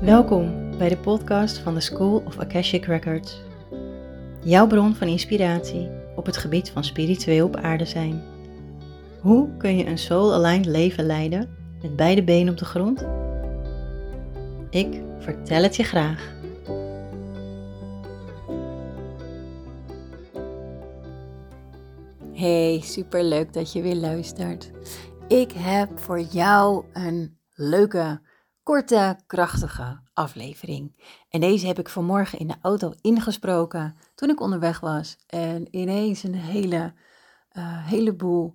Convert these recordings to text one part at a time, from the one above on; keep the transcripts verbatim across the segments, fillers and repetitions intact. Welkom bij de podcast van The School of Akashic Records. Jouw bron van inspiratie op het gebied van spiritueel op aarde zijn. Hoe kun je een soul-aligned leven leiden met beide benen op de grond? Ik vertel het je graag. Hey, superleuk dat je weer luistert. Ik heb voor jou een leuke, korte, krachtige aflevering. En deze heb ik vanmorgen in de auto ingesproken toen ik onderweg was. En ineens een hele, uh, heleboel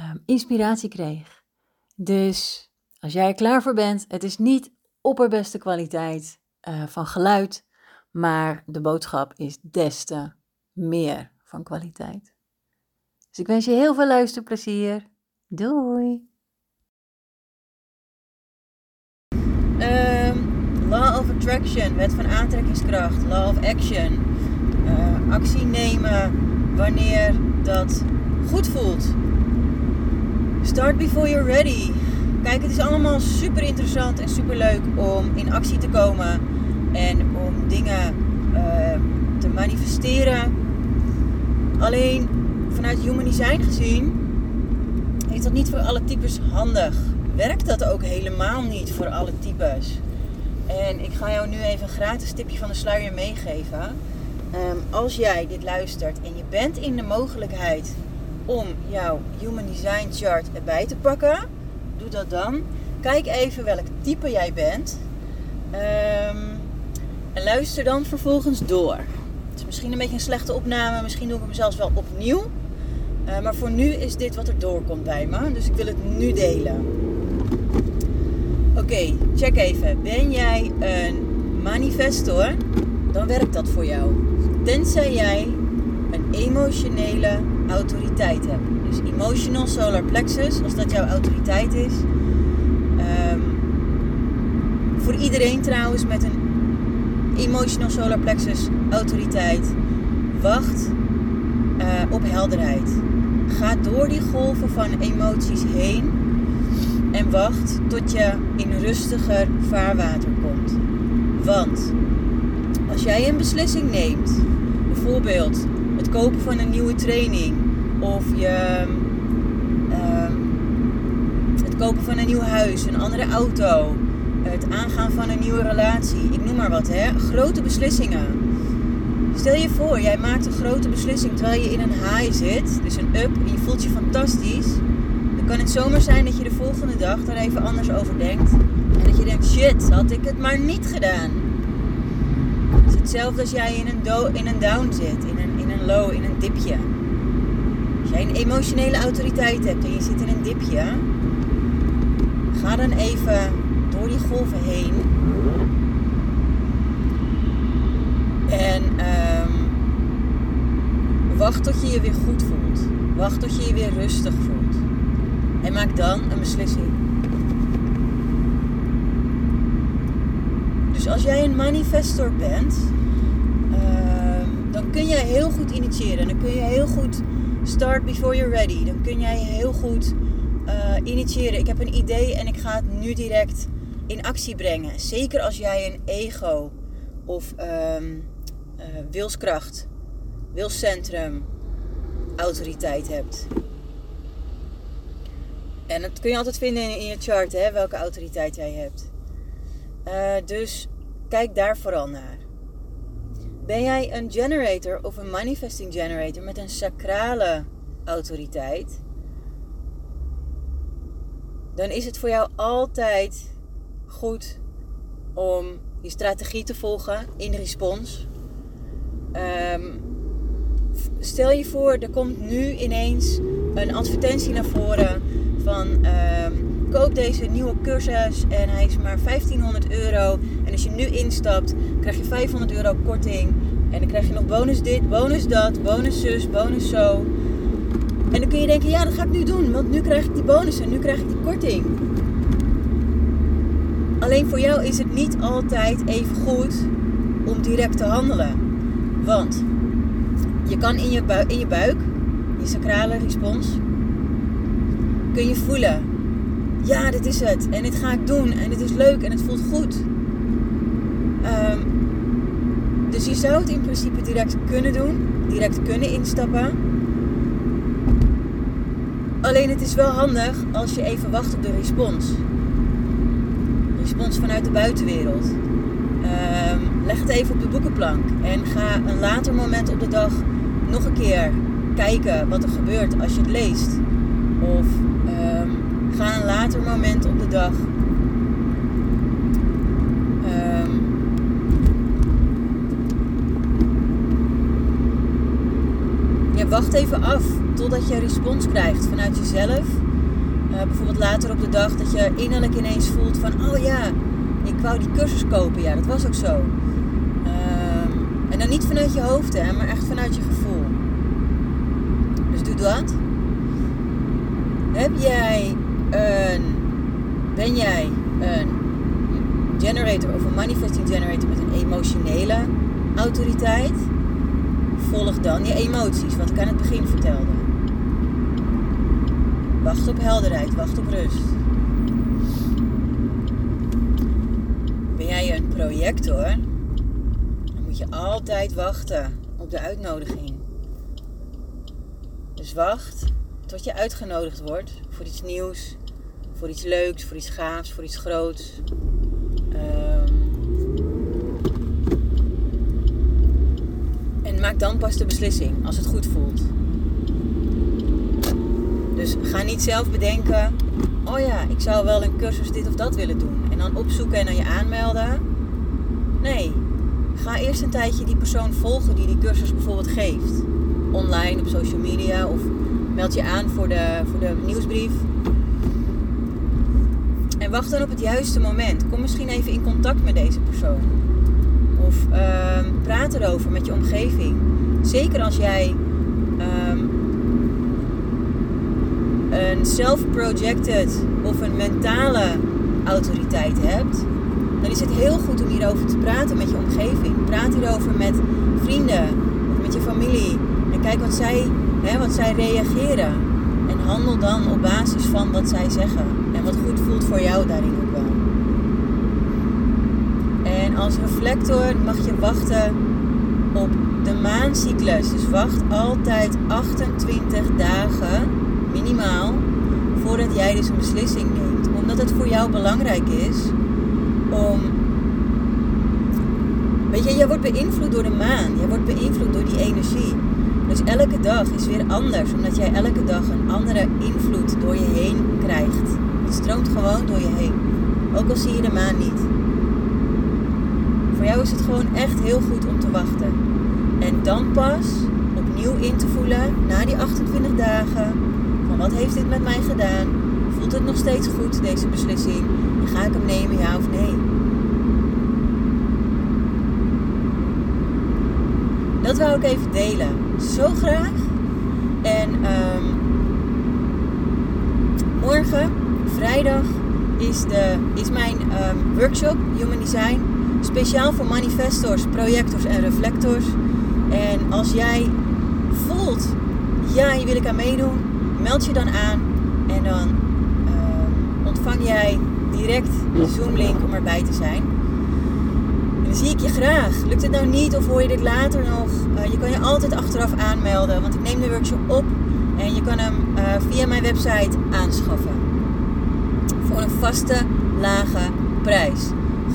um, inspiratie kreeg. Dus als jij er klaar voor bent, het is niet opperbeste kwaliteit uh, van geluid. Maar de boodschap is des te meer van kwaliteit. Dus ik wens je heel veel luisterplezier. Doei! Um, Law of Attraction, wet van aantrekkingskracht, Law of Action. Uh, actie nemen wanneer dat goed voelt. Start before you're ready. Kijk, het is allemaal super interessant en super leuk om in actie te komen. En om dingen uh, te manifesteren. Alleen vanuit Human Design gezien is dat niet voor alle types handig. Werkt dat ook helemaal niet voor alle types. En ik ga jou nu even een gratis tipje van de sluier meegeven. Um, als jij dit luistert en je bent in de mogelijkheid om jouw Human Design chart erbij te pakken, doe dat dan. Kijk even welk type jij bent. Um, en luister dan vervolgens door. Het is misschien een beetje een slechte opname. Misschien doe ik hem zelfs wel opnieuw. Uh, maar voor nu is dit wat er doorkomt bij me. Dus ik wil het nu delen. Oké, okay, check even. Ben jij een manifestor? Dan werkt dat voor jou. Tenzij jij een emotionele autoriteit hebt. Dus emotional solar plexus. Als dat jouw autoriteit is. Um, voor iedereen trouwens met een emotional solar plexus autoriteit. Wacht uh, op helderheid. Ga door die golven van emoties heen. En wacht tot je in rustiger vaarwater komt. Want als jij een beslissing neemt. Bijvoorbeeld het kopen van een nieuwe training. Of je, uh, het kopen van een nieuw huis. Een andere auto. Het aangaan van een nieuwe relatie. Ik noem maar wat, hè. Grote beslissingen. Stel je voor, jij maakt een grote beslissing terwijl je in een high zit. Dus een up. En je voelt je fantastisch. Dan kan het zomaar zijn dat je de volgende dag daar even anders over denkt. En dat je denkt, shit, had ik het maar niet gedaan. Het is hetzelfde als jij in een, do, in een down zit. In een, in een low, in een dipje. Als jij een emotionele autoriteit hebt en je zit in een dipje. Ga dan even door die golven heen. En um, wacht tot je je weer goed voelt. Wacht tot je je weer rustig voelt. En maak dan een beslissing. Dus als jij een manifestor bent, um, dan kun jij heel goed initiëren. Dan kun je heel goed start before you're ready. Dan kun jij heel goed uh, initiëren. Ik heb een idee en ik ga het nu direct in actie brengen. Zeker als jij een ego of um, uh, wilskracht, wilscentrum, autoriteit hebt. En dat kun je altijd vinden in, in je chart, hè, welke autoriteit jij hebt. Uh, dus kijk daar vooral naar. Ben jij een generator of een manifesting generator met een sacrale autoriteit? Dan is het voor jou altijd goed om je strategie te volgen in respons. Um, stel je voor, er komt nu ineens een advertentie naar voren van um, koop deze nieuwe cursus en hij is maar vijftienhonderd euro. En als je nu instapt, krijg je vijfhonderd euro korting. En dan krijg je nog bonus dit, bonus dat, bonus zus, bonus zo. En dan kun je denken, ja, dat ga ik nu doen, want nu krijg ik die bonus en nu krijg ik die korting. Alleen voor jou is het niet altijd even goed om direct te handelen. Want je kan in je, bui- in je buik, je sacrale respons, kun je voelen ja, dit is het. En dit ga ik doen. En dit is leuk. En het voelt goed. Um, dus je zou het in principe direct kunnen doen. Direct kunnen instappen. Alleen het is wel handig als je even wacht op de respons. Respons vanuit de buitenwereld. Um, leg het even op de boekenplank. En ga een later moment op de dag nog een keer kijken wat er gebeurt als je het leest. Of um, ga een later moment op de dag um, ja, wacht even af totdat je respons krijgt vanuit jezelf. Uh, bijvoorbeeld later op de dag dat je innerlijk ineens voelt van oh ja, ik wou die cursus kopen. Ja, dat was ook zo. Um, en dan niet vanuit je hoofd, hè, maar echt vanuit je gevoel. Dus doe dat. Heb jij een, ben jij een generator of een manifesting generator met een emotionele autoriteit? Volg dan je emoties, wat ik aan het begin vertelde. Wacht op helderheid, wacht op rust. Ben jij een projector? Dan moet je altijd wachten op de uitnodiging. Dus wacht tot je uitgenodigd wordt voor iets nieuws, voor iets leuks, voor iets gaafs, voor iets groots. Um, en maak dan pas de beslissing als het goed voelt. Dus ga niet zelf bedenken, oh ja, ik zou wel een cursus dit of dat willen doen. En dan opzoeken en dan je aanmelden. Nee, ga eerst een tijdje die persoon volgen die die cursus bijvoorbeeld geeft. Online, op social media of... Meld je aan voor de, voor de nieuwsbrief. En wacht dan op het juiste moment. Kom misschien even in contact met deze persoon. Of uh, praat erover met je omgeving. Zeker als jij um, een self-projected of een mentale autoriteit hebt. Dan is het heel goed om hierover te praten met je omgeving. Praat hierover met vrienden of met je familie. En kijk wat zij... He, want zij reageren en handel dan op basis van wat zij zeggen en wat goed voelt voor jou daarin ook wel. En als reflector mag je wachten op de maancyclus, dus wacht altijd achtentwintig dagen minimaal voordat jij dus een beslissing neemt, omdat het voor jou belangrijk is om, weet je, jij wordt beïnvloed door de maan, jij wordt beïnvloed door die energie. Dus elke dag is weer anders, omdat jij elke dag een andere invloed door je heen krijgt. Het stroomt gewoon door je heen, ook al zie je de maan niet. Voor jou is het gewoon echt heel goed om te wachten. En dan pas opnieuw in te voelen, na die achtentwintig dagen, van wat heeft dit met mij gedaan? Voelt het nog steeds goed, deze beslissing? En ga ik hem nemen, ja of nee? Dat wou ik even delen. Zo graag. En um, morgen, vrijdag, is, de, is mijn um, workshop Human Design. Speciaal voor manifestors, projectors en reflectors. En als jij voelt, ja, hier wil ik aan meedoen. Meld je dan aan. En dan um, ontvang jij direct de Zoom-link om erbij te zijn. Dan zie ik je graag. Lukt het nou niet of hoor je dit later nog? Uh, je kan je altijd achteraf aanmelden, want ik neem de workshop op en je kan hem uh, via mijn website aanschaffen. Voor een vaste, lage prijs.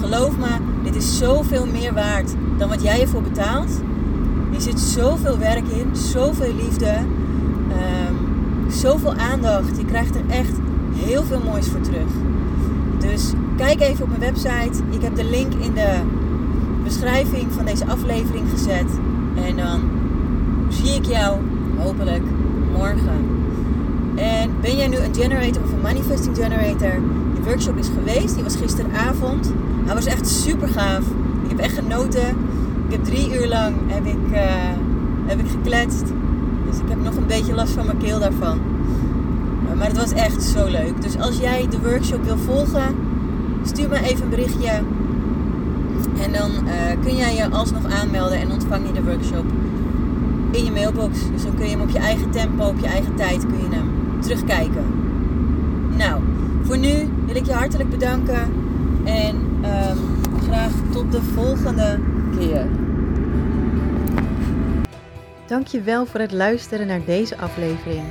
Geloof me, dit is zoveel meer waard dan wat jij ervoor betaalt. Hier zit zoveel werk in, zoveel liefde, um, zoveel aandacht. Je krijgt er echt heel veel moois voor terug. Dus kijk even op mijn website. Ik heb de link in de beschrijving van deze aflevering gezet. En dan zie ik jou hopelijk morgen. En ben jij nu een generator of een manifesting generator? De workshop is geweest. Die was gisteravond. Hij was echt super gaaf. Ik heb echt genoten. Ik heb drie uur lang heb ik, uh, heb ik gekletst. Dus ik heb nog een beetje last van mijn keel daarvan. Maar het was echt zo leuk. Dus als jij de workshop wil volgen, stuur me even een berichtje. En dan uh, kun jij je alsnog aanmelden en ontvang je de workshop in je mailbox. Dus dan kun je hem op je eigen tempo, op je eigen tijd kun je hem terugkijken. Nou, Voor nu wil ik je hartelijk bedanken. En um, graag tot de volgende keer. Dankjewel voor het luisteren naar deze aflevering.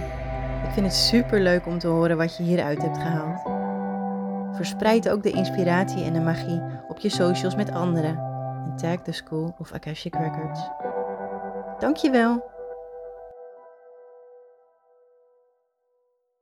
Ik vind het super leuk om te horen wat je hieruit hebt gehaald. Verspreid ook de inspiratie en de magie op je socials met anderen. En tag The School of Akashic Records. Dankjewel.